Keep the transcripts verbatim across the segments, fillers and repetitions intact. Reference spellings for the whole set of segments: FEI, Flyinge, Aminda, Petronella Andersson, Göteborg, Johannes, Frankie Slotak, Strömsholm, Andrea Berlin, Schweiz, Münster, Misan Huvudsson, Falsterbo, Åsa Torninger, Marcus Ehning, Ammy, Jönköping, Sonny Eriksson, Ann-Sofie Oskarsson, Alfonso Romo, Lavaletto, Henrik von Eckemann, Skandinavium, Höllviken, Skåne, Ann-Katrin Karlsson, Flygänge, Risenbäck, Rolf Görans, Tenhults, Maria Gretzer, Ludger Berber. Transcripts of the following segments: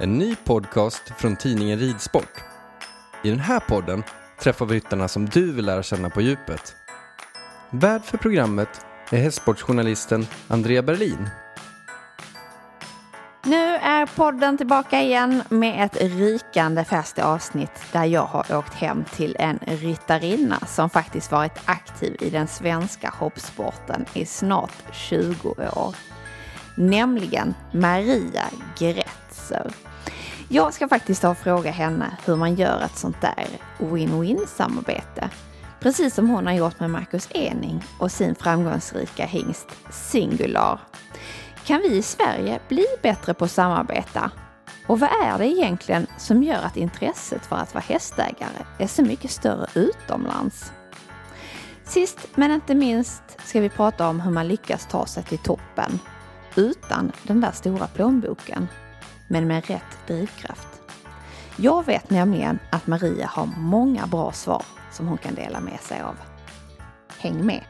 En ny podcast från tidningen Ridsport. I den här podden träffar vi ryttarna som du vill lära känna på djupet. Värd för programmet är hästsportsjournalisten Andrea Berlin. Nu är podden tillbaka igen med ett rikande färskt avsnitt där jag har åkt hem till en ryttarinna som faktiskt varit aktiv i den svenska hoppsporten i snart tjugo år. Nämligen Maria Gretzer. Jag ska faktiskt ta och fråga henne hur man gör ett sånt där win-win-samarbete. Precis som hon har gjort med Marcus Ehning och sin framgångsrika hingst Singular. Kan vi i Sverige bli bättre på att samarbeta? Och vad är det egentligen som gör att intresset för att vara hästägare är så mycket större utomlands? Sist men inte minst ska vi prata om hur man lyckas ta sig till toppen. Utan den där stora plånboken. Men med rätt drivkraft. Jag vet nämligen att Maria har många bra svar som hon kan dela med sig av. Häng med!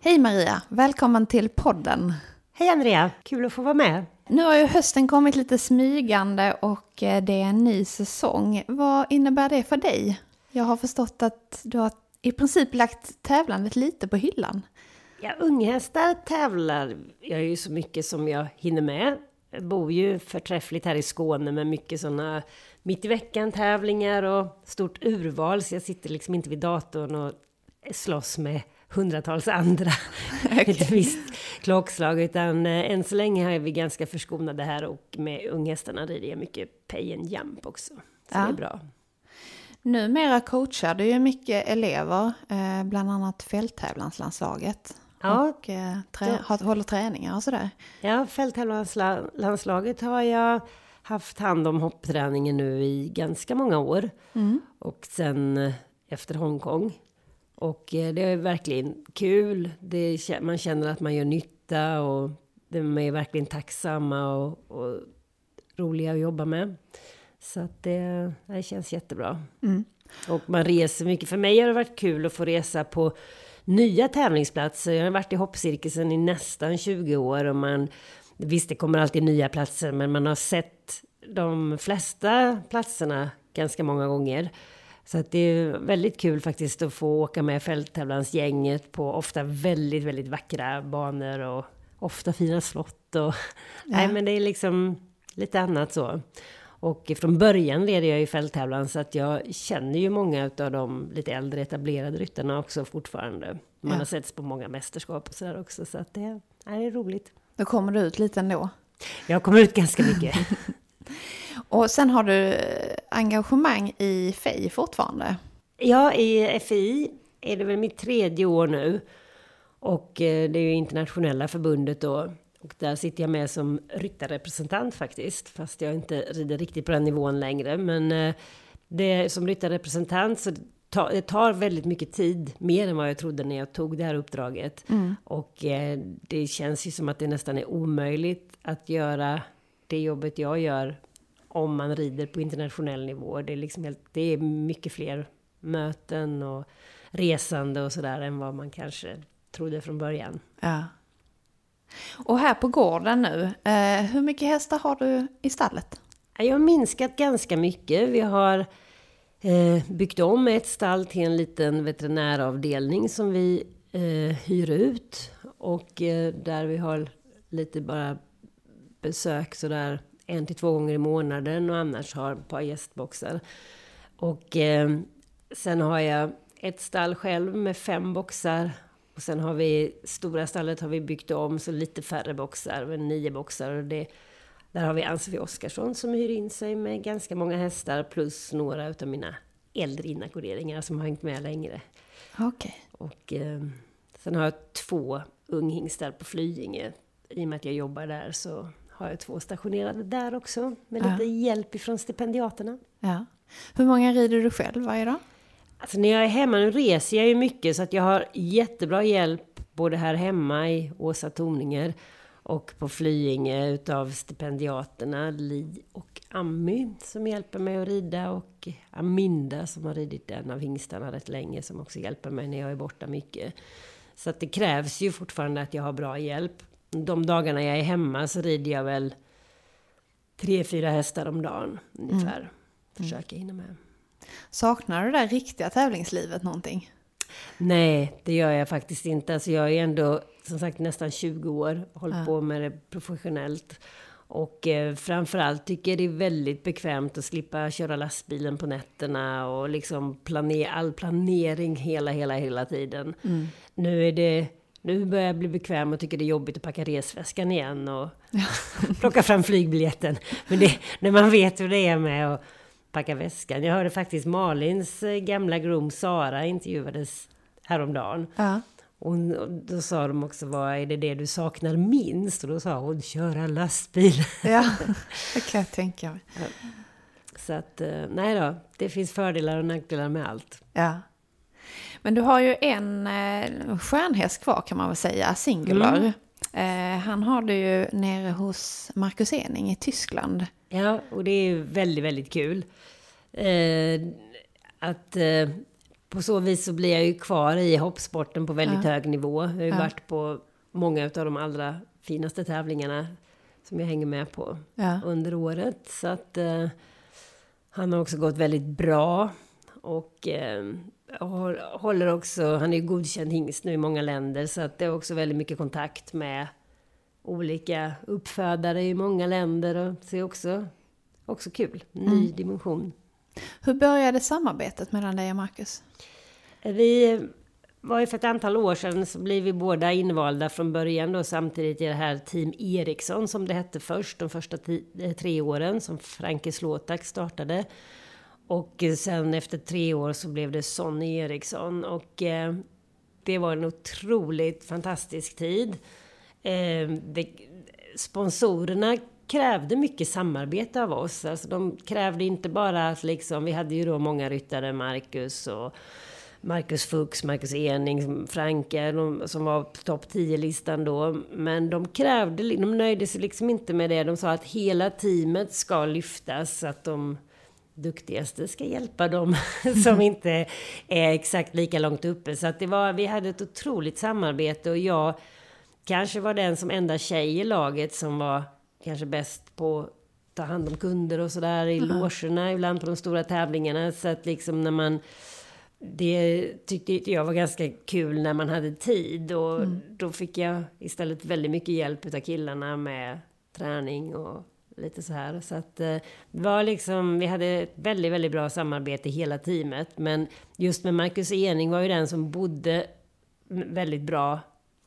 Hej Maria, välkommen till podden. Hej Andrea, kul att få vara med. Nu har ju hösten kommit lite smygande och det är en ny säsong. Vad innebär det för dig? Jag har förstått att du har i princip lagt tävlandet lite på hyllan. Ja, unghästar tävlar jag ju så mycket som jag hinner med. Jag bor ju förträffligt här i Skåne med mycket sådana mitt i veckan tävlingar och stort urval. Så jag sitter liksom inte vid datorn och slåss med hundratals andra okay. ett visst klockslag, utan eh, än så länge är vi ganska förskonade här, och med unghästarna rider jag mycket pay and jump också, så ja. Det är bra. Numera coachar du ju mycket elever, eh, bland annat fälttävlanslandslaget ja. och eh, trä- ja. håller träningar och sådär. Ja, fälttävlanslandslaget har jag haft hand om hoppträningen nu i ganska många år mm. och sen eh, efter Hongkong. Och det är verkligen kul. Det, man känner att man gör nytta och de är verkligen tacksamma och, och roliga att jobba med. Så att det, det känns jättebra. Mm. Och man reser mycket. För mig har det varit kul att få resa på nya tävlingsplatser. Jag har varit i hoppcirkusen i nästan tjugo år. Och man, visst, det kommer alltid nya platser, men man har sett de flesta platserna ganska många gånger. Så att det är väldigt kul faktiskt att få åka med fälttävlansgänget på ofta väldigt, väldigt vackra banor och ofta fina slott. Och, ja. Nej, men det är liksom lite annat så. Och från början leder jag ju fälttävlan, så att jag känner ju många av de lite äldre etablerade ryttarna också fortfarande. Man ja. har setts på många mästerskap och sådär också, så att det, nej, det är roligt. Då kommer du ut lite ändå? Jag kommer ut ganska mycket. Och sen har du engagemang i F E I fortfarande? Ja, i F E I är det väl mitt tredje år nu. Och det är ju internationella förbundet då. Och där sitter jag med som ryttarrepresentant faktiskt. Fast jag inte rider riktigt på den nivån längre. Men det, som ryttarrepresentant så ta, det tar väldigt mycket tid. Mer än vad jag trodde när jag tog det här uppdraget. Mm. Och det känns ju som att det nästan är omöjligt att göra det jobbet jag gör. Om man rider på internationell nivå. Det är, liksom helt, det är mycket fler möten och resande och sådär än vad man kanske trodde från början. Ja. Och här på gården nu, eh, hur mycket hästar har du i stallet? Jag har minskat ganska mycket. Vi har eh, byggt om ett stall till en liten veterinäravdelning som vi eh, hyr ut. Och eh, där vi har lite bara besök sådär en till två gånger i månaden och annars har ett par gästboxar. Och eh, sen har jag ett stall själv med fem boxar. Och sen har vi, stora stallet har vi byggt om så lite färre boxar, men nio boxar. Och det, där har vi Ann-Sofie Oskarsson som hyr in sig med ganska många hästar plus några av mina äldre inackorderingar som har hängt med längre. Okej. Och eh, sen har jag två unghingstar på Flygänge. I och med att jag jobbar där så har jag två stationerade där också med lite ja. hjälp från stipendiaterna. Ja. Hur många rider du själv varje dag? Alltså när jag är hemma, nu reser jag ju mycket så att jag har jättebra hjälp både här hemma i Åsa Torninger och på Flyinge utav stipendiaterna Li och Ammy som hjälper mig att rida och Aminda som har ridit en av hingstarna rätt länge som också hjälper mig när jag är borta mycket. Så att det krävs ju fortfarande att jag har bra hjälp. De dagarna jag är hemma så rider jag väl tre, fyra hästar om dagen ungefär. Mm. Försöker hinna med. Saknar du det där riktiga tävlingslivet någonting? Nej, det gör jag faktiskt inte. Alltså jag är ändå som sagt nästan tjugo år och hållit ja. på med det professionellt. Och eh, framförallt tycker jag det är väldigt bekvämt att slippa köra lastbilen på nätterna och liksom planer- all planering hela, hela, hela tiden. Mm. Nu är det... Nu börjar jag bli bekväm och tycker det är jobbigt att packa resväskan igen och ja. plocka fram flygbiljetten. Men det, när man vet hur det är med att packa väskan. Jag hörde faktiskt Malins gamla groom Sara intervjuades häromdagen. Ja. Och då sa de också, vad är det det du saknar minst? Och då sa hon, köra lastbil. Ja, det kan jag tänka mig. Ja. Så att, nej då, det finns fördelar och nackdelar med allt. Ja. Men du har ju en eh, stjärnhäst kvar kan man väl säga, Singular. Mm. Eh, han har du ju nere hos Marcus Ehning i Tyskland. Ja, och det är väldigt, väldigt kul. Eh, att eh, på så vis så blir jag ju kvar i hoppsporten på väldigt ja. hög nivå. Jag har ju ja. varit på många av de allra finaste tävlingarna som jag hänger med på ja. under året. Så att eh, han har också gått väldigt bra och... Eh, håller också, han är ju godkänd hingst nu i många länder så att det är också väldigt mycket kontakt med olika uppfödare i många länder och det är också, också kul, ny mm. dimension. Hur började samarbetet mellan dig och Marcus? Vi var ju för ett antal år sedan så blev vi båda invalda från början då samtidigt i det här Team Eriksson som det hette först de första t- tre åren som Frankie Slotak startade. Och sen efter tre år så blev det Sonny Eriksson. Och eh, det var en otroligt fantastisk tid. Eh, det, sponsorerna krävde mycket samarbete av oss. Alltså de krävde inte bara att liksom, vi hade ju då många ryttare, Markus och Markus Fuchs, Marcus Ehning, Franke de, som var på topp tio-listan då. Men de krävde, de nöjde sig liksom inte med det. De sa att hela teamet ska lyftas så att de... duktigaste ska hjälpa dem som inte är exakt lika långt uppe. Så att det var, vi hade ett otroligt samarbete och jag kanske var den som enda tjej i laget som var kanske bäst på att ta hand om kunder och sådär i mm. logerna ibland på de stora tävlingarna. Så att liksom när man, det tyckte jag var ganska kul när man hade tid och mm. då fick jag istället väldigt mycket hjälp av killarna med träning och lite så här. Så att det var liksom, vi hade ett väldigt, väldigt bra samarbete hela teamet. Men just med Marcus Ehning var ju den som bodde väldigt bra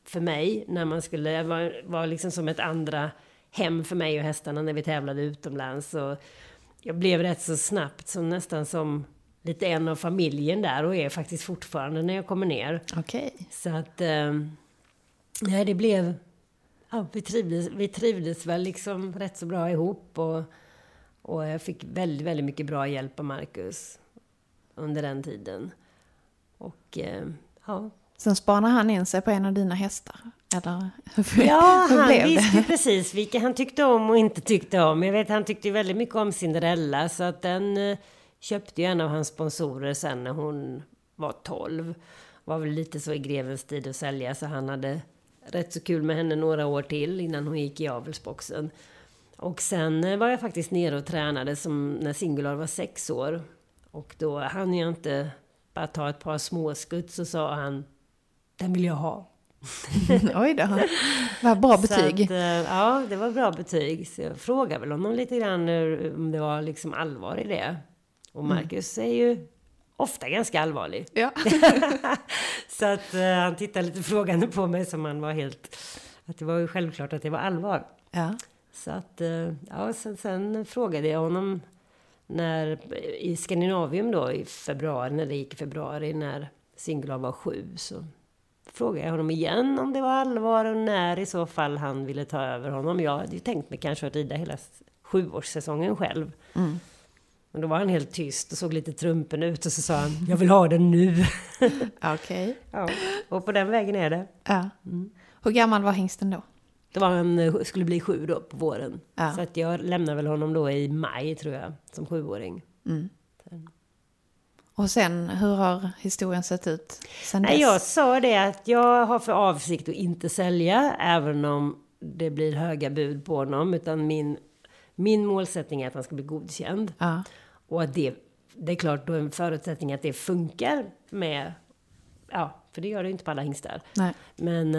för mig. När man skulle, var, var liksom som ett andra hem för mig och hästarna när vi tävlade utomlands. Och jag blev rätt så snabbt som nästan som lite en av familjen där. Och är faktiskt fortfarande när jag kommer ner. Okej. Så att nej, det blev... Ja, vi trivdes, vi trivdes väl liksom rätt så bra ihop. Och, och jag fick väldigt, väldigt mycket bra hjälp av Marcus under den tiden. Och ja... Sen spanade han in sig på en av dina hästar. Eller hur, ja, hur han blev visste det? Precis vilka han tyckte om och inte tyckte om. Jag vet, han tyckte väldigt mycket om Cinderella. Så att den köpte ju en av hans sponsorer sen när hon var tolv. Var väl lite så i grevens tid att sälja. Så han hade rätt så kul med henne några år till innan hon gick i avelsboxen. Och sen var jag faktiskt nere och tränade som när Singular var sex år. Och då hann jag inte bara ta ett par småskutt, så sa han... Den vill jag ha. Oj då. Vad bra betyg. Att, ja, det var bra betyg. Så jag frågade väl honom lite grann om det var liksom allvar i det. Och Marcus mm. är ju ofta ganska allvarlig. Ja. Så att uh, han tittade lite frågande på mig, som han var helt... Att det var ju självklart att det var allvar. Ja. Så att, uh, ja, sen, sen frågade jag honom när, i Skandinavium då i februari, när det gick i februari, när Singular var sju, så... Frågade jag honom igen om det var allvar och när i så fall han ville ta över honom. Jag hade ju tänkt mig kanske att rida hela sjuårssäsongen själv. Mm. Men då var han helt tyst och såg lite trumpen ut. Och så sa han, jag vill ha den nu. Okej. Okay. Ja, och på den vägen är det. Ja. Mm. Hur gammal var hingsten då? Det var han skulle bli sju då på våren. Ja. Så att jag lämnade väl honom då i maj, tror jag, som sjuåring. Mm. Och sen, hur har historien sett ut sen dess? Nej, jag sa det att jag har för avsikt att inte sälja, även om det blir höga bud på honom. Utan min, min målsättning är att han ska bli godkänd. Ja. Och att det, det är klart då en förutsättning att det funkar med... Ja, för det gör det ju inte på alla hingstar. Nej. Men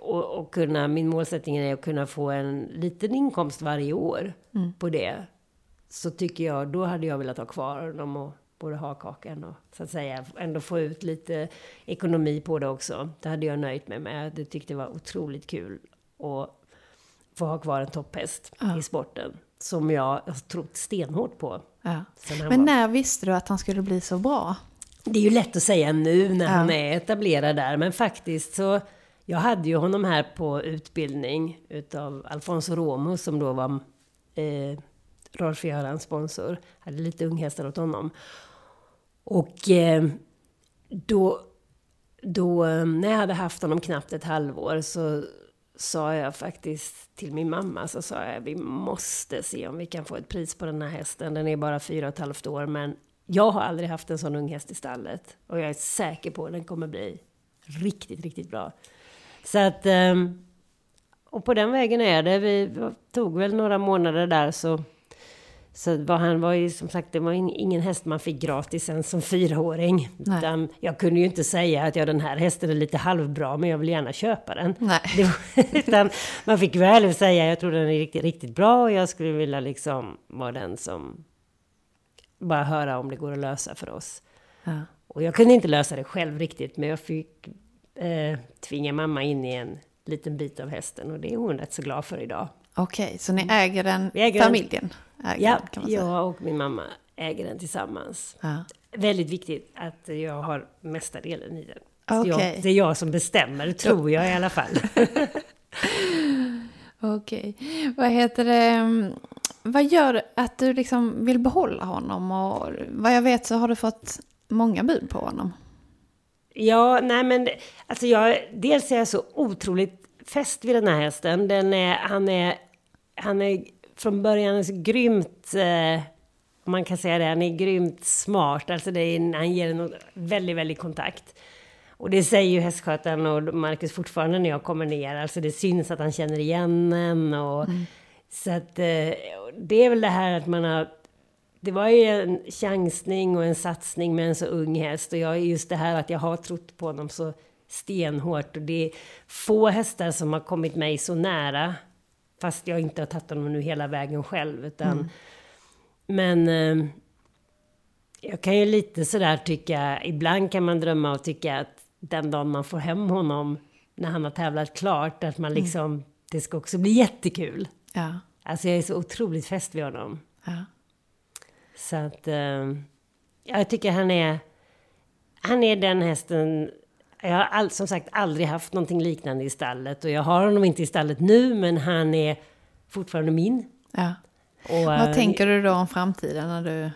och, och kunna, min målsättning är att kunna få en liten inkomst varje år mm. på det. Så tycker jag, då hade jag velat ha kvar dem och... både ha kakan och så att säga ändå få ut lite ekonomi på det också. Det hade jag nöjt mig med. Det tyckte det var otroligt kul att få ha kvar en topphäst ja. I sporten som jag trott stenhårt på. Ja. Men var... när visste du att han skulle bli så bra? Det är ju lätt att säga nu när ja. Han är etablerad där, men faktiskt så jag hade ju honom här på utbildning utav Alfonso Romo som då var eh, Rolf Görans sponsor. Hade lite unghästar åt honom. Och eh, då, då när jag hade haft honom knappt ett halvår så sa jag faktiskt till min mamma, så sa jag, vi måste se om vi kan få ett pris på den här hästen. Den är bara fyra och ett halvt år, men jag har aldrig haft en sån ung häst i stallet. Och jag är säker på att den kommer bli riktigt, riktigt bra. Så att, eh, och på den vägen är det. Vi tog väl några månader där så... Så var han var ju som sagt, det var ingen häst man fick gratis än som fyraåring. Utan jag kunde ju inte säga att ja, den här hästen är lite halvbra men jag vill gärna köpa den. Nej. Det var, utan man fick väl säga jag tror den är riktigt, riktigt bra och jag skulle vilja liksom vara den som bara höra om det går att lösa för oss. Ja. Och jag kunde inte lösa det själv riktigt, men jag fick eh, tvinga mamma in i en liten bit av hästen och det är hon rätt så glad för idag. Okej, så ni äger den, äger familjen? Äger ja, den, kan man säga. Jag och min mamma äger den tillsammans. Ja. Väldigt viktigt att jag har mesta delen i den. Okay. Jag, det är jag som bestämmer, tror jag i alla fall. Okej, okay. Vad heter det? Vad gör att du liksom vill behålla honom? Och vad jag vet så har du fått många bud på honom. Ja, nej men alltså jag, dels är jag så otroligt fäst vid den här hästen. Den är, han, är, han är från början grymt, eh, om man kan säga det, han är grymt smart. Alltså det är, han ger en väldigt, väldigt kontakt. Och det säger ju hästskötaren och Marcus fortfarande när jag kommer ner. Alltså det syns att han känner igen en. Och, mm. Så att eh, det är väl det här att man har... Det var ju en chansning och en satsning med en så ung häst. Och jag, just det här att jag har trott på honom så... stenhårt och det är få hästar som har kommit mig så nära fast jag inte har tagit honom nu hela vägen själv utan mm. men eh, jag kan ju lite sådär tycka ibland kan man drömma och tycka att den dagen man får hem honom när han har tävlat klart att man liksom mm. det ska också bli jättekul ja. Alltså jag är så otroligt fäst vid honom ja. Så att eh, jag tycker han är han är den hästen. Jag har all, som sagt aldrig haft någonting liknande i stallet. Och jag har honom inte i stallet nu, men han är fortfarande min. Ja. Och, vad äh, tänker du då om framtiden när du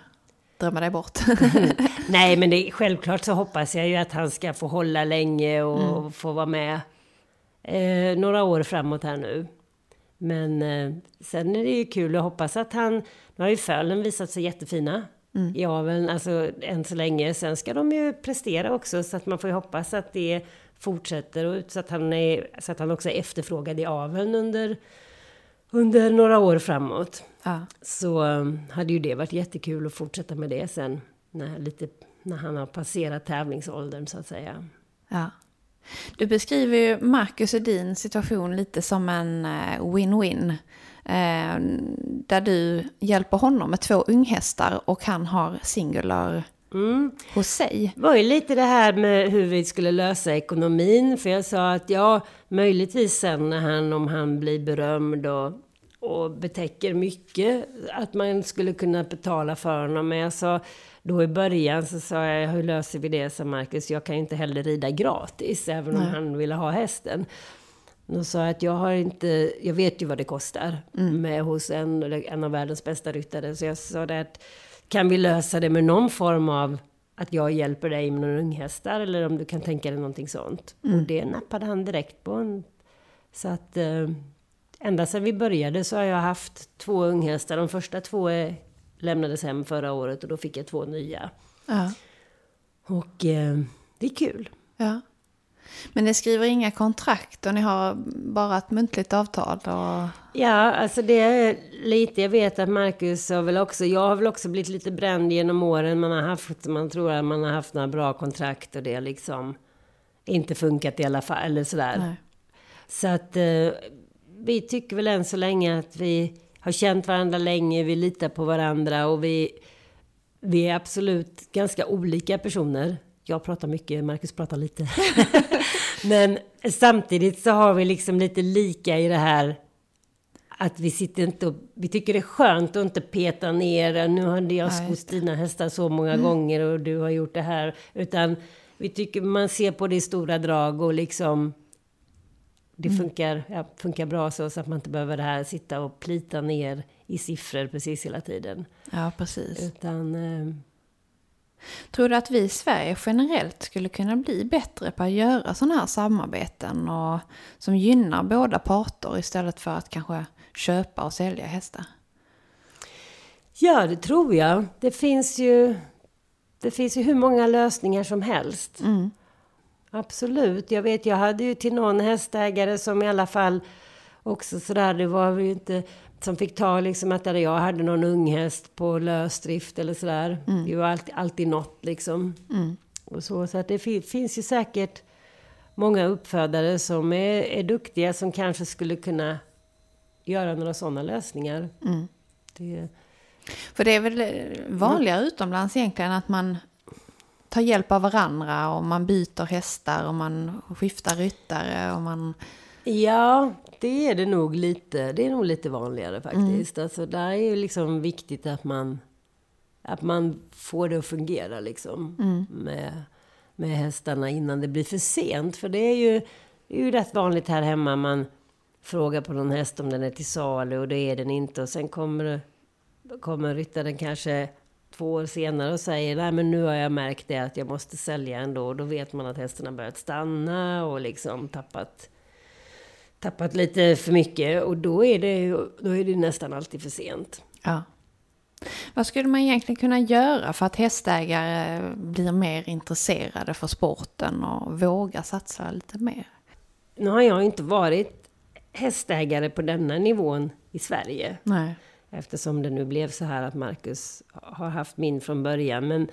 drömmer dig bort? Nej, men det, självklart så hoppas jag ju att han ska få hålla länge och mm. få vara med eh, några år framåt här nu. Men eh, sen är det ju kul att hoppas att han... Nu har ju fölen visat sig jättefina. Mm. Ja, men alltså än så länge. Sen ska de ju prestera också, så att man får ju hoppas att det fortsätter och så att han är, så att han också är efterfrågad i aveln under under några år framåt. Ja. Så hade ju det varit jättekul att fortsätta med det sen när lite när han har passerat tävlingsåldern, så att säga. Ja. Du beskriver ju Marcus och din situation lite som en win-win. Eh, där du hjälper honom med två unghästar och han har Singular mm. hos sig. Det var ju lite det här med hur vi skulle lösa ekonomin, för jag sa att ja, möjligtvis sen när han, om han blir berömd och, och betäcker mycket, att man skulle kunna betala för honom. Men jag sa då i början, så sa jag, hur löser vi det, sa Marcus, jag kan ju inte heller rida gratis även om Nej. han ville ha hästen. De sa att jag har inte, jag vet ju vad det kostar mm. med hos en, en av världens bästa ryttare. Så jag sa det att kan vi lösa det med någon form av att jag hjälper dig med någon unghästar, eller om du kan tänka dig någonting sånt. Mm. Och det nappade han direkt på. Så att eh, ända sedan vi började så har jag haft två unghästar. De första två lämnades hem förra året och då fick jag två nya. Ja. Och eh, det är kul. Ja. Men ni skriver inga kontrakt och ni har bara ett muntligt avtal? Och... Ja, alltså det är lite, jag vet att Marcus har väl också, jag har väl också blivit lite bränd genom åren. Man har haft, man tror att man har haft några bra kontrakt och det liksom inte funkat i alla fall, eller sådär. Nej. Så att eh, vi tycker väl än så länge att vi har känt varandra länge, vi litar på varandra och vi, vi är absolut ganska olika personer. Jag pratar mycket, Marcus pratar lite. Men samtidigt så har vi liksom lite lika i det här att vi sitter inte och, vi tycker det är skönt att inte peta ner. Nu har jag skott dina hästar så många mm. gånger och du har gjort det här. Utan vi tycker man ser på det i stora drag och liksom det mm. funkar, ja, funkar bra så, så att man inte behöver det här sitta och plita ner i siffror precis hela tiden. Ja, precis. Utan... Eh, Tror du att vi i Sverige generellt skulle kunna bli bättre på att göra sådana här samarbeten och som gynnar båda parter istället för att kanske köpa och sälja hästar? Ja, det tror jag. Det finns ju, det finns ju hur många lösningar som helst. Mm. Absolut. Jag vet, jag hade ju till någon hästägare som i alla fall också sådär, det var ju inte... Som fick ta liksom att jag hade någon unghäst på lösdrift eller sådär. Mm. Det var alltid, alltid något liksom. Mm. Och så så att det f- finns ju säkert många uppfödare som är, är duktiga som kanske skulle kunna göra några sådana lösningar. Mm. Det... För det är väl vanligare mm. utomlands egentligen att man tar hjälp av varandra och man byter hästar och man skiftar ryttare och man... Ja, det är det nog lite. Det är nog lite vanligare faktiskt. Mm. Alltså där är ju liksom viktigt att man att man får det att fungera liksom mm. med med hästarna innan det blir för sent, för det är ju det är ju rätt vanligt här hemma, man frågar på någon häst om den är till salu och det är den inte, och sen kommer kommer ryttaren kanske två år senare och säger nej, men nu har jag märkt det att jag måste sälja ändå, och då vet man att hästarna börjat stanna och liksom tappat tappat lite för mycket, och då är det, då är det nästan alltid för sent. Ja. Vad skulle man egentligen kunna göra för att hästägare blir mer intresserade för sporten och vågar satsa lite mer? Nu har jag inte varit hästägare på denna nivån i Sverige. Nej. Eftersom det nu blev så här att Marcus har haft min från början, men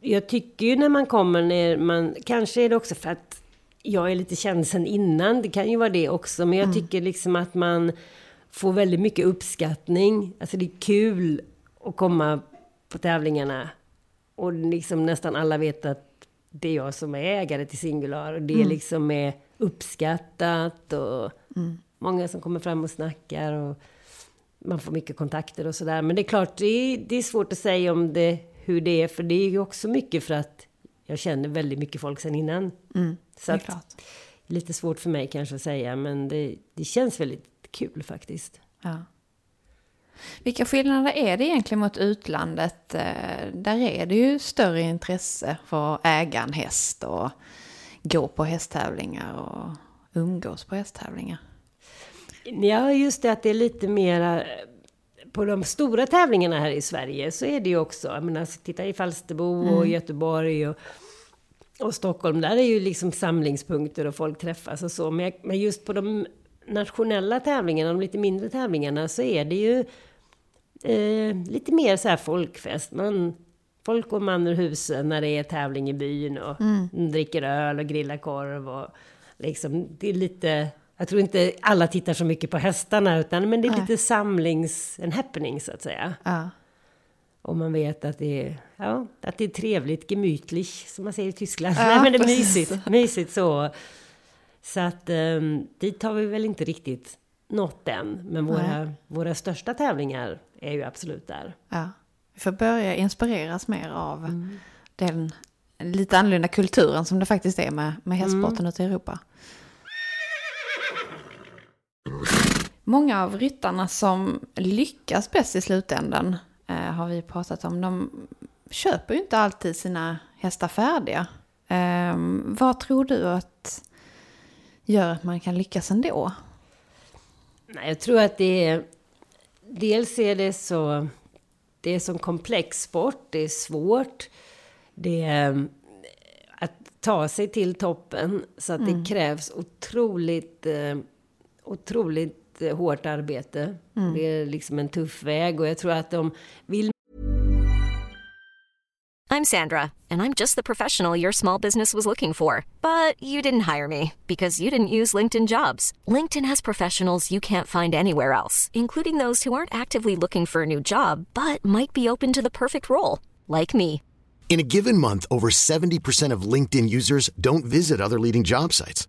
jag tycker ju när man kommer ner, man, kanske är det också för att jag är lite känslan innan, det kan ju vara det också. Men jag mm. tycker liksom att man får väldigt mycket uppskattning. Alltså det är kul att komma på tävlingarna. Och liksom nästan alla vet att det är jag som är ägare till Singular. Och det mm. liksom är uppskattat. Och mm. många som kommer fram och snackar. Och man får mycket kontakter och sådär. Men det är klart, det är, det är svårt att säga om det, hur det är. För det är ju också mycket för att jag känner väldigt mycket folk sedan innan. Mm, så att, klart. Lite svårt för mig kanske att säga, men det, det känns väldigt kul faktiskt. Ja. Vilka skillnader är det egentligen mot utlandet? Där är det ju större intresse för att äga en häst och gå på hästtävlingar och umgås på hästtävlingar. Ja, just det, att det är lite mer på de stora tävlingarna här i Sverige, så är det ju också, jag menar, titta i Falsterbo och mm. Göteborg och, och Stockholm, där är ju liksom samlingspunkter och folk träffas och så, men, men just på de nationella tävlingarna, de lite mindre tävlingarna, så är det ju eh, lite mer så här folkfest. Man, folk går man ur husen när det är tävling i byn och mm. dricker öl och grillar korv och liksom, det är lite, jag tror inte alla tittar så mycket på hästarna, utan men det är äh. lite samlings, en happening så att säga. Äh. Och man vet att det är, ja, att det är trevligt, gemütlich som man säger i Tyskland. Äh, Nej, men det är mysigt, mysigt så. Så att um, dit har vi väl inte riktigt nått än. Men våra, ja. våra största tävlingar är ju absolut där. Ja, vi får börja inspireras mer av mm. den lite annorlunda kulturen som det faktiskt är med, med hästsporten mm. ute i Europa. Många av ryttarna som lyckas bäst i slutändan eh, har vi pratat om. De köper ju inte alltid sina hästar färdiga. Eh, vad tror du att gör att man kan lyckas ändå? Nej, jag tror att det är, dels är det så, det är som komplex sport, det är svårt, det är att ta sig till toppen, så att mm. det krävs otroligt otroligt hårt arbete. Mm. Det är liksom en tuff väg, och jag tror att de vill. I'm Sandra, and I'm just the professional your small business was looking for. But you didn't hire me, because you didn't use LinkedIn Jobs. LinkedIn has professionals you can't find anywhere else, including those who aren't actively looking for a new job, but might be open to the perfect role, like me. In a given month, over seventy percent of LinkedIn users don't visit other leading job sites.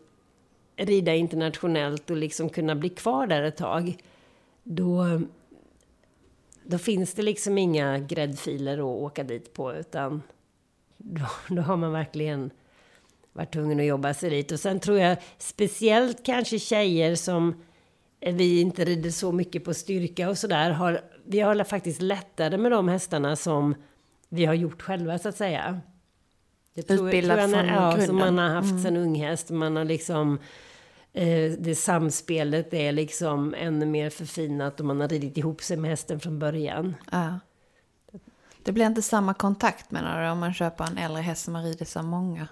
rida internationellt och liksom kunna bli kvar där ett tag, då, då finns det liksom inga gräddfiler att åka dit på, utan då, då har man verkligen varit tvungen att jobba sig dit. Och sen tror jag speciellt kanske tjejer som vi inte rider så mycket på styrka och sådär, har, vi har faktiskt lättare med de hästarna som vi har gjort själva så att säga. Det tror, utbildad tror jag, när, ja, som man har haft mm. sen unghäst. Man har liksom, eh, det samspelet är liksom ännu mer förfinat och man har ridit ihop sig med hästen från början. Ja. Det blir inte samma kontakt, menar du, om man köper en äldre häst som har ridit så många?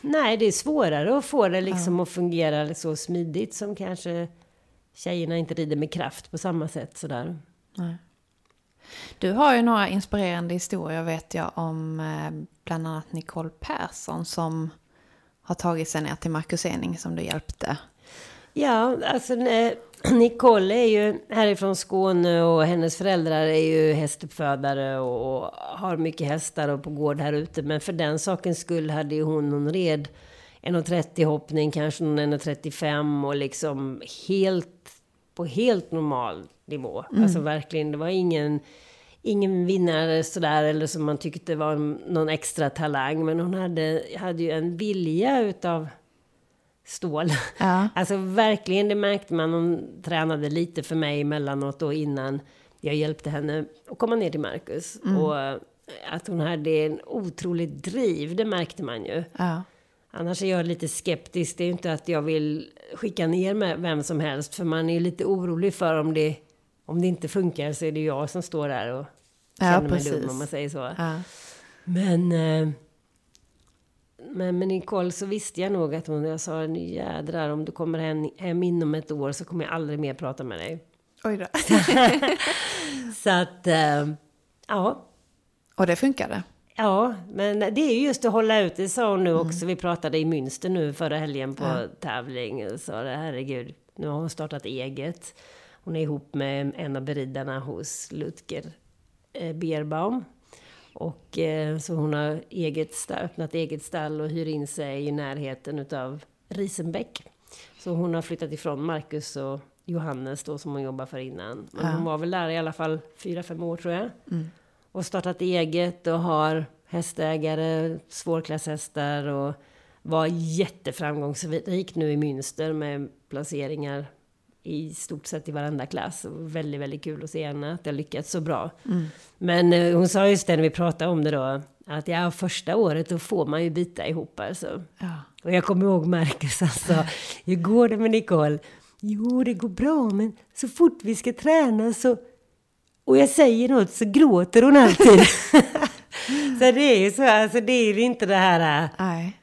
Nej, det är svårare att få det liksom ja. att fungera så smidigt som kanske tjejerna inte rider med kraft på samma sätt. Sådär. Nej. Du har ju några inspirerande historier, vet jag, om bland annat Nicole Persson som har tagit sig ner till Marcus Ehning som du hjälpte. Ja, alltså Nicole är ju härifrån Skåne och hennes föräldrar är ju hästuppfödare och har mycket hästar och på gård här ute. Men för den sakens skull hade ju hon någon red en trettio hoppning, kanske någon en trettiofem och liksom helt på helt normal nivå. Mm. Alltså verkligen, det var ingen, ingen vinnare sådär eller som man tyckte var någon extra talang. Men hon hade, hade ju en vilja utav stål. Ja. Alltså verkligen, det märkte man. Hon tränade lite för mig emellanåt och innan jag hjälpte henne att komma ner till Marcus. Mm. Och att hon hade en otrolig driv, det märkte man ju. Ja. Annars är jag lite skeptisk. Det är ju inte att jag vill skicka ner med vem som helst. För man är ju lite orolig för om det, om det inte funkar så är det jag som står där och känner ja, mig dum, om man säger så. Ja. Men, men med Nicole så visste jag nog att hon, jag sa, jädrar, om du kommer hem, hem inom ett år så kommer jag aldrig mer prata med dig. Oj då. Så att, ja. Och det funkade. Ja, men det är just att hålla ut. Det sa hon nu också. Mm. Vi pratade i Münster nu förra helgen på ja. tävling. Och sa, herregud, nu har hon startat eget. Hon är ihop med en av beridarna hos Lutger eh, Beerbaum. Och eh, så hon har eget stall, öppnat eget stall och hyr in sig i närheten utav Risenbäck. Så hon har flyttat ifrån Marcus och Johannes då, som hon jobbar för innan. Men ja. hon var väl där i alla fall fyra, fem år tror jag. Mm. Och startat eget och har hästägare, svårklasshästar och var jätteframgångsrik nu i Münster med placeringar i stort sett i varenda klass. Väldigt, väldigt kul att se henne att det har lyckats så bra. Mm. Men eh, hon sa just det när vi pratade om det då, att ja, första året då får man ju bita ihop alltså. Ja. Och jag kommer ihåg Marcus alltså, hur går det med Nicole? Jo, det går bra, men så fort vi ska träna så... Och jag säger något så gråter hon alltid. Så det är ju så, alltså det är inte det här. Nej.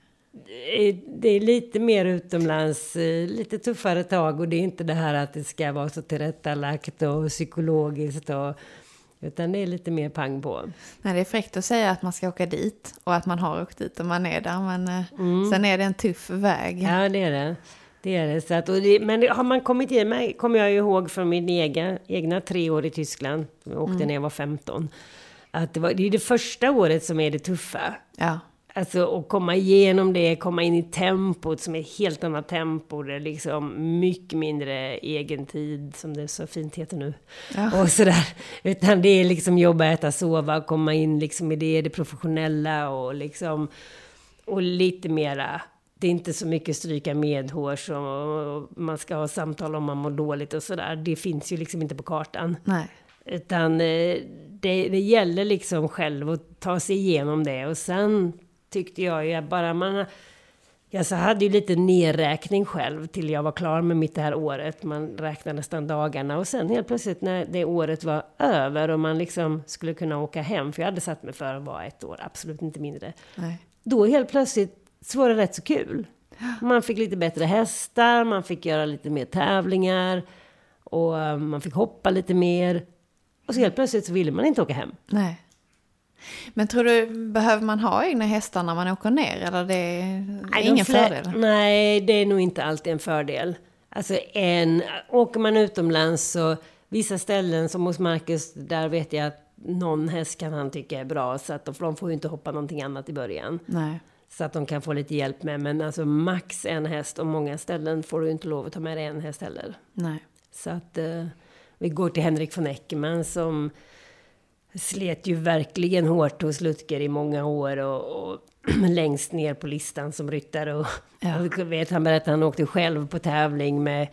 Det är lite mer utomlands, lite tuffare tag och det är inte det här att det ska vara så tillrättalagt och psykologiskt och, utan det är lite mer pang på. Nej, det är fräckt att säga att man ska åka dit och att man har åkt dit och man är där, men mm. sen är det en tuff väg. Ja, det är det. Det är det, så att, och det, men har man kommit i mig, kommer jag ihåg från min egen, egna tre år i Tyskland. Jag åkte mm. när jag var femton. Att det, var, det är det första året som är det tuffa. Ja. Alltså att komma igenom det, komma in i tempot som är ett helt annat tempo. Det är liksom mycket mindre egen tid som det så fint heter nu. Ja. Och sådär. Utan det är liksom jobba, äta, sova, komma in liksom i det, det professionella och liksom och lite mera. Det är inte så mycket stryka medhårs och man ska ha samtal om man mår dåligt och sådär. Det finns ju liksom inte på kartan. Nej. Utan det, det gäller liksom själv att ta sig igenom det. Och sen tyckte jag ju att bara man... Jag så hade ju lite nedräkning själv till jag var klar med mitt det här året. Man räknade nästan dagarna. Och sen helt plötsligt när det året var över och man liksom skulle kunna åka hem. För jag hade satt mig för att vara ett år, absolut inte mindre. Nej. Då helt plötsligt... Så var det rätt så kul. Man fick lite bättre hästar. Man fick göra lite mer tävlingar. Och man fick hoppa lite mer. Och så helt plötsligt så ville man inte åka hem. Nej. Men tror du, behöver man ha egna hästar när man åker ner? Eller det är nej, ingen flä- fördel? Nej, det är nog inte alltid en fördel. Alltså en, åker man utomlands så vissa ställen som hos Marcus, där vet jag att någon häst kan han tycka är bra. Så att de får ju inte hoppa någonting annat i början. Nej. Så att de kan få lite hjälp med. Men alltså max en häst. Och många ställen får du inte lov att ta med dig en häst heller. Nej. Så att eh, vi går till Henrik von Eckermann som slet ju verkligen hårt hos Lutger i många år. Och, och längst ner på listan som ryttare. Och, ja. och vet, han berättade att han åkte själv på tävling med,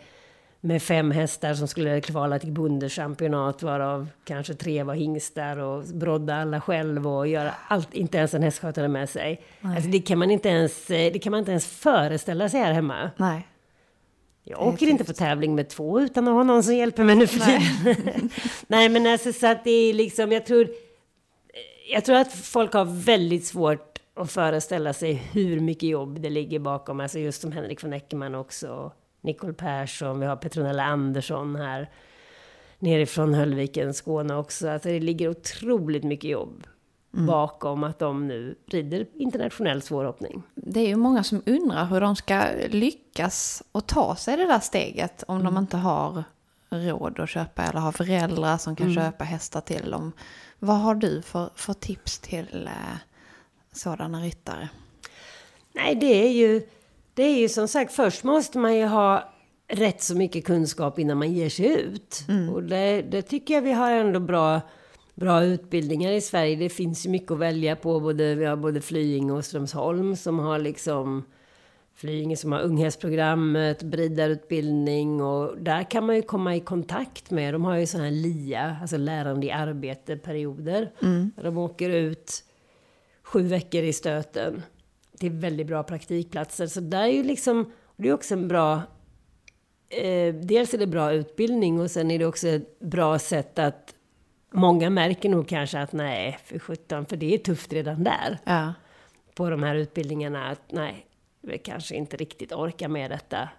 med fem hästar som skulle kvala till bunderschampionat, varav kanske tre var hingstar, och brodda alla själv och göra allt, inte ens en hästskötare med sig. Alltså det kan man inte ens, det kan man inte ens föreställa sig här hemma. Nej. Jag åker inte på tävling med två utan att ha någon som hjälper mig nu för tiden. Nej, men alltså, så att det är liksom, jag tror, jag tror att folk har väldigt svårt att föreställa sig hur mycket jobb det ligger bakom. Alltså just som Henrik von Eckermann också, Nicole Persson, vi har Petronella Andersson här nerifrån Höllviken, Skåne också. Alltså det ligger otroligt mycket jobb mm. bakom att de nu rider internationell svårhoppning. Det är ju många som undrar hur de ska lyckas och ta sig det där steget om mm. de inte har råd att köpa eller har föräldrar som kan mm. köpa hästar till dem. Vad har du för, för tips till eh, sådana ryttare? Nej, det är ju... Det är ju som sagt, först måste man ju ha rätt så mycket kunskap innan man ger sig ut. Mm. Och det, det tycker jag vi har ändå bra, bra utbildningar i Sverige. Det finns ju mycket att välja på. Både, vi har både Flyinge och Strömsholm som har liksom... Flyinge som har unghästprogrammet, bridarutbildning, och där kan man ju komma i kontakt med. De har ju sådana här LIA, alltså lärande i arbete, perioder. Mm. De åker ut sju veckor i stöten. Det är väldigt bra praktikplatser. Så där är ju liksom, det är också en bra... Eh, dels är det bra utbildning, och sen är det också ett bra sätt att... Många märker nog kanske att nej, för sjutton, för det är tufft redan där. Ja. På de här utbildningarna att nej, vi kanske inte riktigt orkar med detta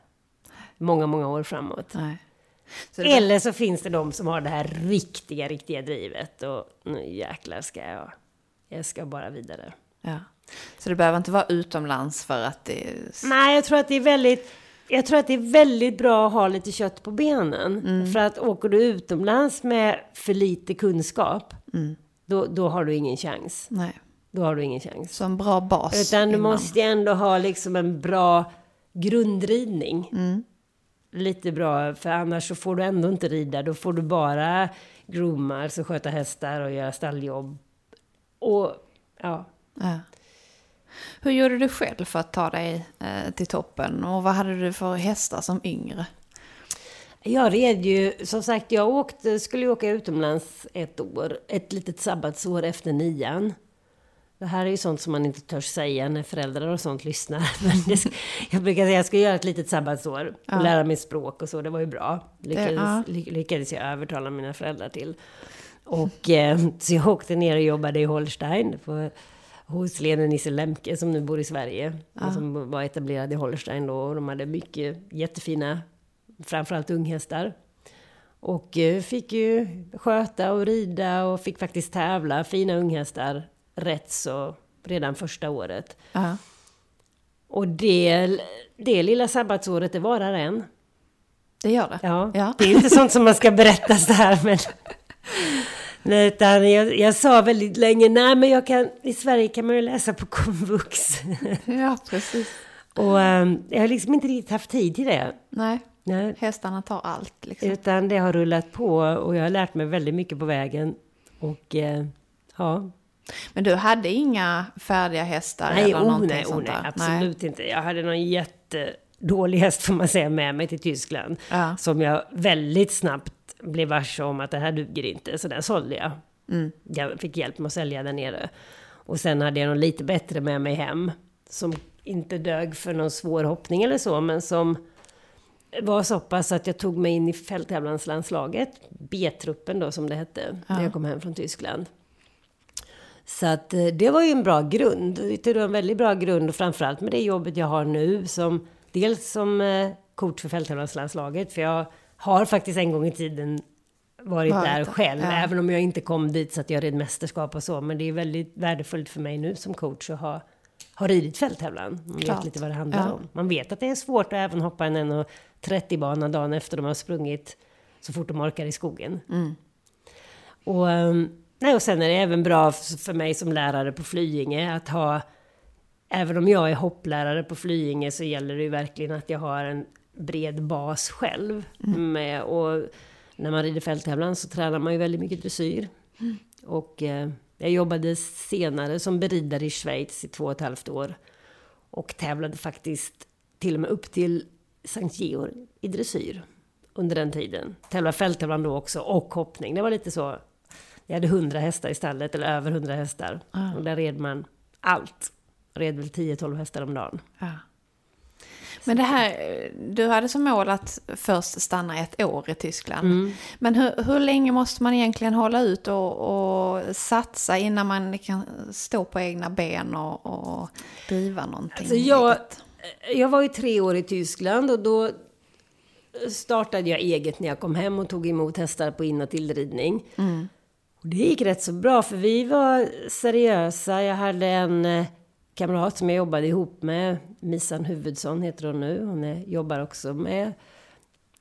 många, många år framåt. Nej. Så det... Eller så finns det de som har det här riktiga, riktiga drivet. Och nu jäklar ska jag... Jag ska bara vidare. Ja. Så det behöver inte vara utomlands för att det... Nej, jag tror att det är väldigt, jag tror att det är väldigt bra att ha lite kött på benen. Mm. För att åker du utomlands med för lite kunskap, mm. då, då har du ingen chans. Nej. Då har du ingen chans. Så en bra bas. Utan du innan. Måste ändå ha liksom en bra grundridning. Mm. Lite bra, för annars så får du ändå inte rida. Då får du bara groomar, så sköta hästar och göra stalljobb. Och ja... ja. Hur gjorde du själv för att ta dig eh, till toppen? Och vad hade du för hästar som yngre? Jag red ju, som sagt, jag åkte, skulle ju åka utomlands ett år. Ett litet sabbatsår efter nian. Det här är ju sånt som man inte törs säga när föräldrar och sånt lyssnar. Men det, jag brukar säga att jag skulle göra ett litet sabbatsår. Och ja. lära mig språk och så, det var ju bra. Lyckades, ja. lyckades jag övertala mina föräldrar till. Och, eh, så jag åkte ner och jobbade i Holstein på... hos Lene Nisse Lemke som nu bor i Sverige. Ja. Som var etablerad i Holstein då. Och de hade mycket jättefina, framförallt unghästar. Och fick ju sköta och rida och fick faktiskt tävla. Fina unghästar rätt så redan första året. Ja. Och det, det lilla sabbatsåret, det varar än. Det gör det? Ja, ja. Det är inte sånt som man ska berätta så här, men... Nej, utan jag, jag sa väldigt länge nej, men jag kan, i Sverige kan man ju läsa på komvux. Ja, precis. Och um, jag har liksom inte riktigt haft tid till det. Nej, nej. Hästarna tar allt liksom. Utan det har rullat på, och jag har lärt mig väldigt mycket på vägen. Och uh, ja. Men du hade inga färdiga hästar? Nej, eller oh, nej, sånt oh, nej, absolut nej. inte. Jag hade någon jättedålig häst, får man säga, med mig till Tyskland. Ja. Som jag väldigt snabbt blev varse om att det här duger inte, så den sålde jag. Mm. Jag fick hjälp med att sälja där nere. Och sen hade jag någon lite bättre med mig hem som inte dög för någon svår hoppning eller så, men som var så pass att jag tog mig in i fälttävlanslandslaget, B-truppen då som det hette, ja. när jag kom hem från Tyskland. Så att det var ju en bra grund. Det var en väldigt bra grund, och framförallt med det jobbet jag har nu, som dels som coach för fälttävlanslandslaget, för jag har faktiskt en gång i tiden varit Varita. där själv. Ja. Även om jag inte kom dit så att jag red mästerskap och så. Men det är väldigt värdefullt för mig nu som coach att ha, ha ridit fälttävlan. Man Klart. vet lite vad det handlar ja. om. Man vet att det är svårt att även hoppa en och trettio-bana dagen efter de har sprungit så fort de orkar i skogen. Mm. Och, nej, och sen är det även bra för mig som lärare på Flyinge att ha... Även om jag är hopplärare på Flyinge så gäller det ju verkligen att jag har en bred bas själv med, och när man rider fälttävlan så tränar man ju väldigt mycket dressyr. Mm. Och eh, jag jobbade senare som beridare i Schweiz i två och ett halvt år och tävlade faktiskt till och med upp till Sankt Georg i dressyr under den tiden. Tävla fälttävlan då också och hoppning. Det var lite så. Jag hade hundra hästar i stallet eller över hundra hästar. Ah. Och där red man allt. Red väl tio tolv hästar om dagen. Ah. Men det här, du hade som mål att först stanna ett år i Tyskland. Mm. Men hur, hur länge måste man egentligen hålla ut och, och satsa innan man kan stå på egna ben och, och driva någonting? Alltså jag, jag var ju tre år i Tyskland och då startade jag eget när jag kom hem och tog emot hästar på in- och tillridning. Mm. Och det gick rätt så bra för vi var seriösa. Jag hade en kamrat som jag jobbade ihop med, Misan Huvudsson heter hon nu. Hon är, jobbar också med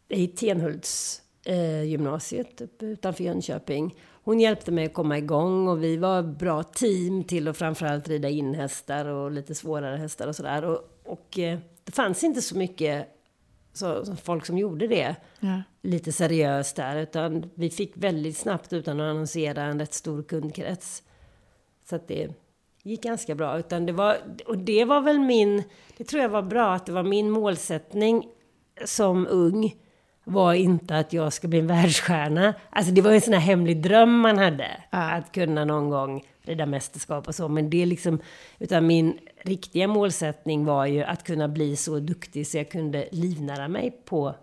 i Tenhults eh, gymnasiet utanför Jönköping. Hon hjälpte mig att komma igång och vi var bra team till att framförallt rida in hästar och lite svårare hästar och sådär. Och, och eh, det fanns inte så mycket så, så folk som gjorde det ja. Lite seriöst där, utan vi fick väldigt snabbt utan att annonsera en rätt stor kundkrets. Så att det gick ganska bra, utan det var, och det var väl min, det tror jag var bra att det var min målsättning som ung var inte att jag ska bli en världsstjärna. Alltså det var en sån här hemlig dröm man hade ja. Att kunna någon gång rida mästerskap och så, men det liksom, utan min riktiga målsättning var ju att kunna bli så duktig så jag kunde livnära mig på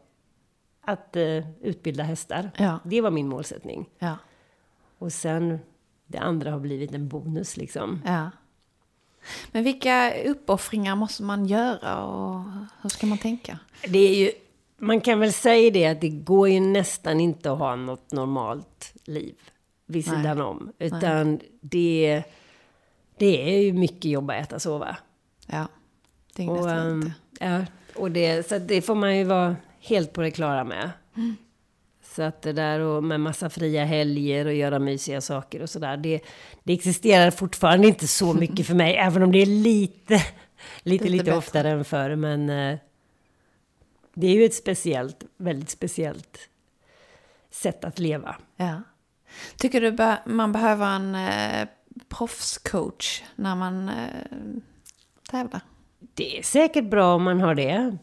att eh, utbilda hästar. Ja. Det var min målsättning. Ja. Och sen det andra har blivit en bonus liksom. Ja. Men vilka uppoffringar måste man göra och hur ska man tänka? Det är ju, man kan väl säga det att det går ju nästan inte att ha något normalt liv vid sidan om. Utan Nej. det, det är ju mycket jobb att äta och sova. Ja, det är och, nästan inte. Ja, och det, så det får man ju vara helt på det klara med. Mm. Så att det där och med massa fria helger och göra mysiga saker och sådär. Det, det existerar fortfarande inte så mycket för mig. Även om det är lite, lite, lite, lite oftare än förr. Men eh, det är ju ett speciellt, väldigt speciellt sätt att leva. Ja. Tycker du be- man behöver en eh, proffscoach när man eh, tävlar? Det är säkert bra om man har det. Men,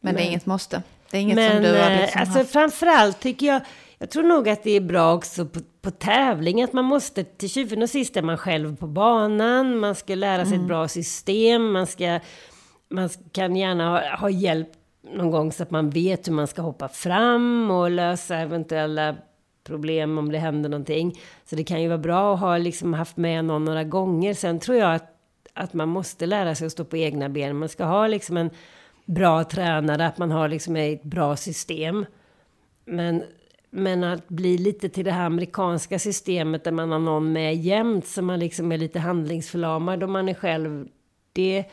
men det är inget måste. Det är inget men, som du har liksom alltså, haft. Framförallt tycker jag, jag tror nog att det är bra också på, på tävling att man måste, till tjuven och sist är man själv på banan, man ska lära sig mm. ett bra system, man, ska, man kan gärna ha, ha hjälp någon gång så att man vet hur man ska hoppa fram och lösa eventuella problem om det händer någonting. Så det kan ju vara bra att ha liksom haft med någon några gånger. Sen tror jag att, att man måste lära sig att stå på egna ben. Man ska ha liksom en bra tränare, att man har liksom ett bra system. Men, men att bli lite till det här amerikanska systemet där man har någon med jämt så man liksom är lite handlingsförlamad och man är själv, det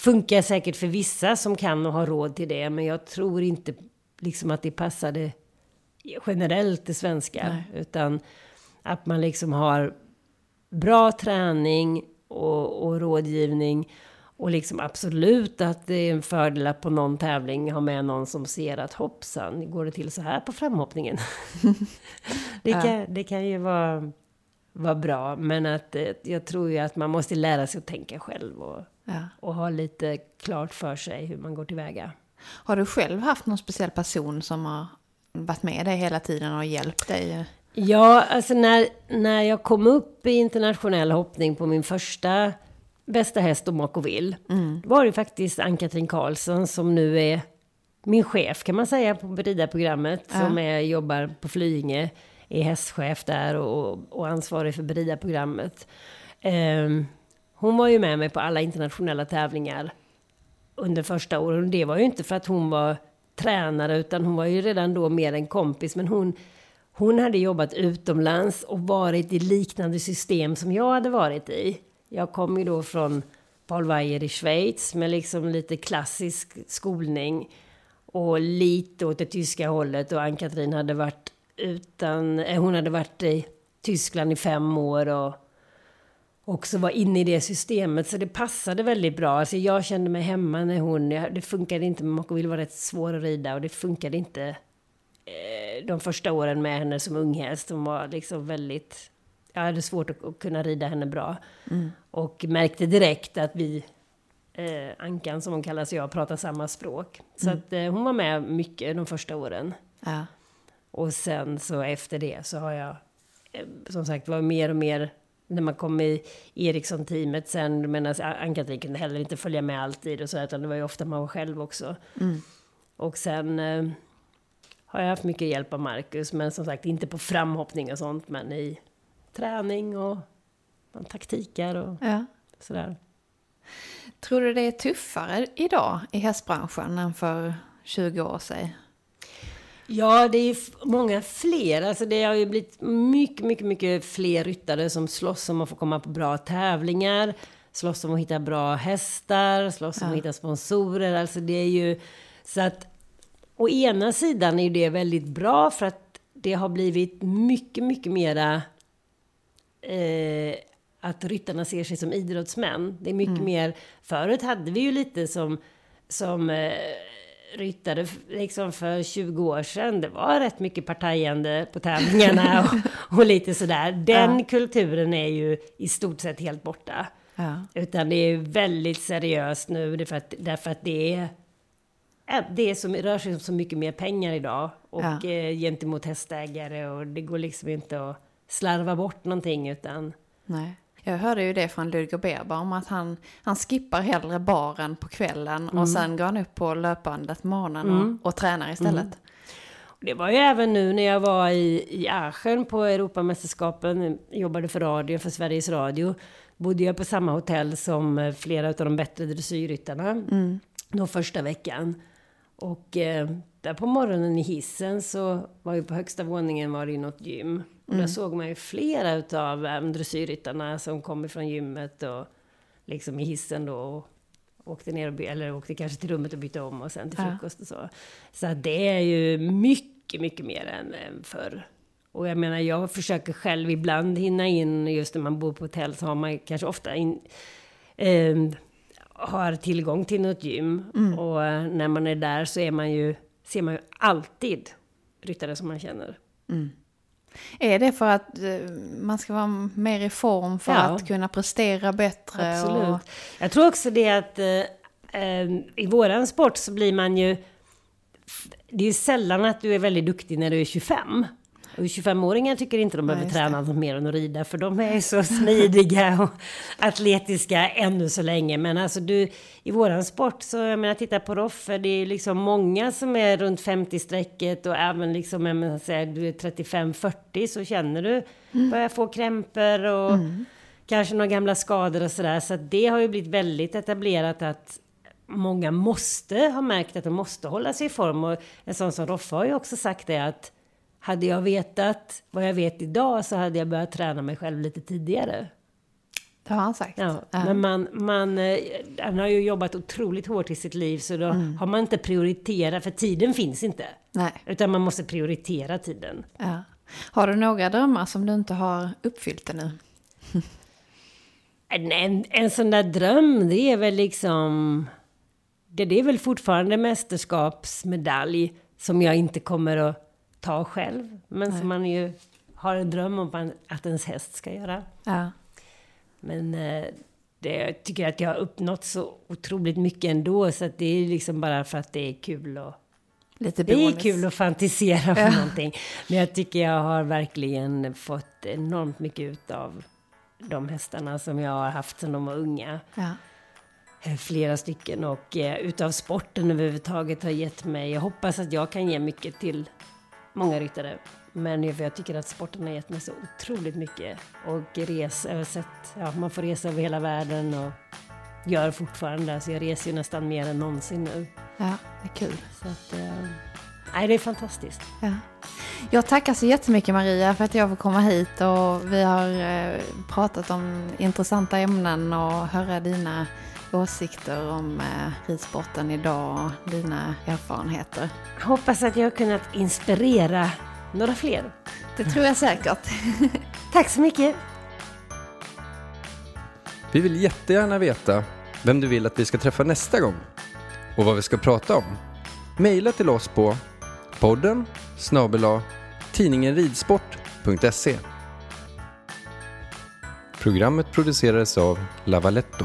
funkar säkert för vissa som kan och har råd till det, men jag tror inte liksom att det passade generellt det svenska. Nej. Utan att man liksom har bra träning och, och rådgivning. Och liksom absolut att det är en fördel att på någon tävling ha med någon som ser att hoppsan, går det till så här på framhoppningen? det, kan, ja. det kan ju vara, vara bra, men att, jag tror ju att man måste lära sig att tänka själv och, ja. och ha lite klart för sig hur man går tillväga. Har du själv haft någon speciell person som har varit med dig hela tiden och hjälpt dig? Ja, alltså när, när jag kom upp i internationell hoppning på min första bästa häst och mak och vill. Mm. Det var ju faktiskt Ann-Katrin Karlsson som nu är min chef kan man säga på Berida-programmet. Ja. Som är, jobbar på Flygänge, är hästchef där och, och ansvarig för Berida-programmet. Um, hon var ju med mig på alla internationella tävlingar under första åren. Det var ju inte för att hon var tränare utan hon var ju redan då mer en kompis. Men hon, hon hade jobbat utomlands och varit i liknande system som jag hade varit i. Jag kom ju då från Paulweier i Schweiz med liksom lite klassisk skolning och lite åt det tyska hållet. Och Ann-Katrin hade varit utan, hon hade varit i Tyskland i fem år och också var inne i det systemet. Så det passade väldigt bra. Alltså jag kände mig hemma när hon, det funkade inte med Mokovill, var rätt svår att rida och det funkade inte de första åren med henne som unghäst. Hon var liksom väldigt, jag hade svårt att kunna rida henne bra. Mm. Och märkte direkt att vi, eh, Ankan som hon kallas jag, pratar samma språk. Så mm. att, eh, hon var med mycket de första åren. Ja. Och sen så efter det så har jag som sagt var mer och mer när man kom i Eriksson-teamet sen, medan Ann-Katrin kunde heller inte följa med alltid och så, utan det var ju ofta man var själv också. Mm. Och sen eh, har jag haft mycket hjälp av Marcus, men som sagt inte på framhoppning och sånt, men i träning och man, taktiker och ja. Sådär. Tror du det är tuffare idag i hästbranschen än för tjugo år sedan? Ja, det är många fler. Alltså det har ju blivit mycket, mycket, mycket fler ryttare som slåss om att få komma på bra tävlingar. Slåss om att hitta bra hästar. Slåss ja. Om att hitta sponsorer. Alltså det är ju så att å ena sidan är det väldigt bra för att det har blivit mycket, mycket mera eh, att ryttarna ser sig som idrottsmän. Det är mycket mm. mer. Förut hade vi ju lite som... som eh, ryttade liksom för tjugo år sedan. Det var rätt mycket partajande på tävlingarna och, och lite sådär. Den ja. Kulturen är ju i stort sett helt borta. Ja. Utan det är väldigt seriöst nu. Därför att, därför att det är det som rör sig om så mycket mer pengar idag. Och ja. eh, gentemot hästägare. Och det går liksom inte att slarva bort någonting utan... Nej. Jag hörde ju det från Ludger Berber om att han, han skippar hellre baren på kvällen mm. och sen går han upp på löpbandet morgonen mm. och, och tränar istället. Mm. Och det var ju även nu när jag var i, i Aachen på Europamästerskapen, jobbade för radio, för Sveriges Radio. Bodde jag på samma hotell som flera av de bättre dressyrryttarna mm. de första veckan. Och eh, där på morgonen i hissen så var ju på högsta våningen var det ju något gym. Och mm. där såg man ju flera utav äm, dressyrryttarna som kom ifrån gymmet och liksom i hissen då och åkte ner och by- eller åkte kanske till rummet och bytte om och sen till frukost ja. Och så. Så det är ju mycket, mycket mer än, än förr. Och jag menar, jag försöker själv ibland hinna in, just när man bor på hotell så har man kanske ofta in, äm, har tillgång till något gym. Mm. Och äh, när man är där så är man ju, ser man ju alltid ryttare som man känner. Mm. Är det för att man ska vara mer i form för ja. Att kunna prestera bättre? Absolut. Och... Jag tror också det att eh, i våran sport så blir man ju... Det är ju sällan att du är väldigt duktig när du är tjugofem. Och tjugofem-åringar tycker inte de behöver ja, träna något mer än att rida. För de är ju så smidiga och atletiska ännu så länge. Men alltså du, i våran sport så, jag menar, titta på Roff. Det är liksom många som är runt femtio-strecket. Och även liksom, jag menar, så här, du är trettiofem fyrtio så känner du. Mm. Börjar få krämpor och mm. kanske några gamla skador och sådär. Så att det har ju blivit väldigt etablerat att många måste ha märkt att de måste hålla sig i form. Och en sån som Roff har ju också sagt det att hade jag vetat vad jag vet idag så hade jag börjat träna mig själv lite tidigare. Det har han sagt. Ja, mm. Men man, man, han har ju jobbat otroligt hårt i sitt liv så då mm. har man inte prioriterat, för tiden finns inte. Nej. Utan man måste prioritera tiden. Ja. Har du några drömmar som du inte har uppfyllt ännu? en, en, en sån där dröm, det är väl liksom... Det, det är väl fortfarande mästerskapsmedalj som jag inte kommer att ta själv, men Nej. Som man ju har en dröm om att ens häst ska göra. Ja. Men det tycker jag att jag har uppnått så otroligt mycket ändå, så att det är liksom bara för att det är kul och lite det bonus. Är kul att fantisera för ja. Någonting. Men jag tycker jag har verkligen fått enormt mycket ut av de hästarna som jag har haft sedan de var unga. Ja. Flera stycken, och utav sporten överhuvudtaget har gett mig, jag hoppas att jag kan ge mycket till många ryttare. Men jag tycker att sporten har gett mig så otroligt mycket. Och resa, sett, ja, man får resa över hela världen och gör fortfarande. Så jag reser ju nästan mer än någonsin nu. Ja, det är kul. Så att, nej, det är fantastiskt. Ja. Jag tackar så jättemycket Maria för att jag får komma hit. Och vi har pratat om intressanta ämnen och höra dina åsikter om ridsporten idag och dina erfarenheter. Jag hoppas att jag har kunnat inspirera några fler. Det tror jag säkert. Tack så mycket. Vi vill jättegärna veta vem du vill att vi ska träffa nästa gång och vad vi ska prata om. Maila till oss på podden snabel-a tidningen ridsport punkt se. Programmet producerades av Lavaletto.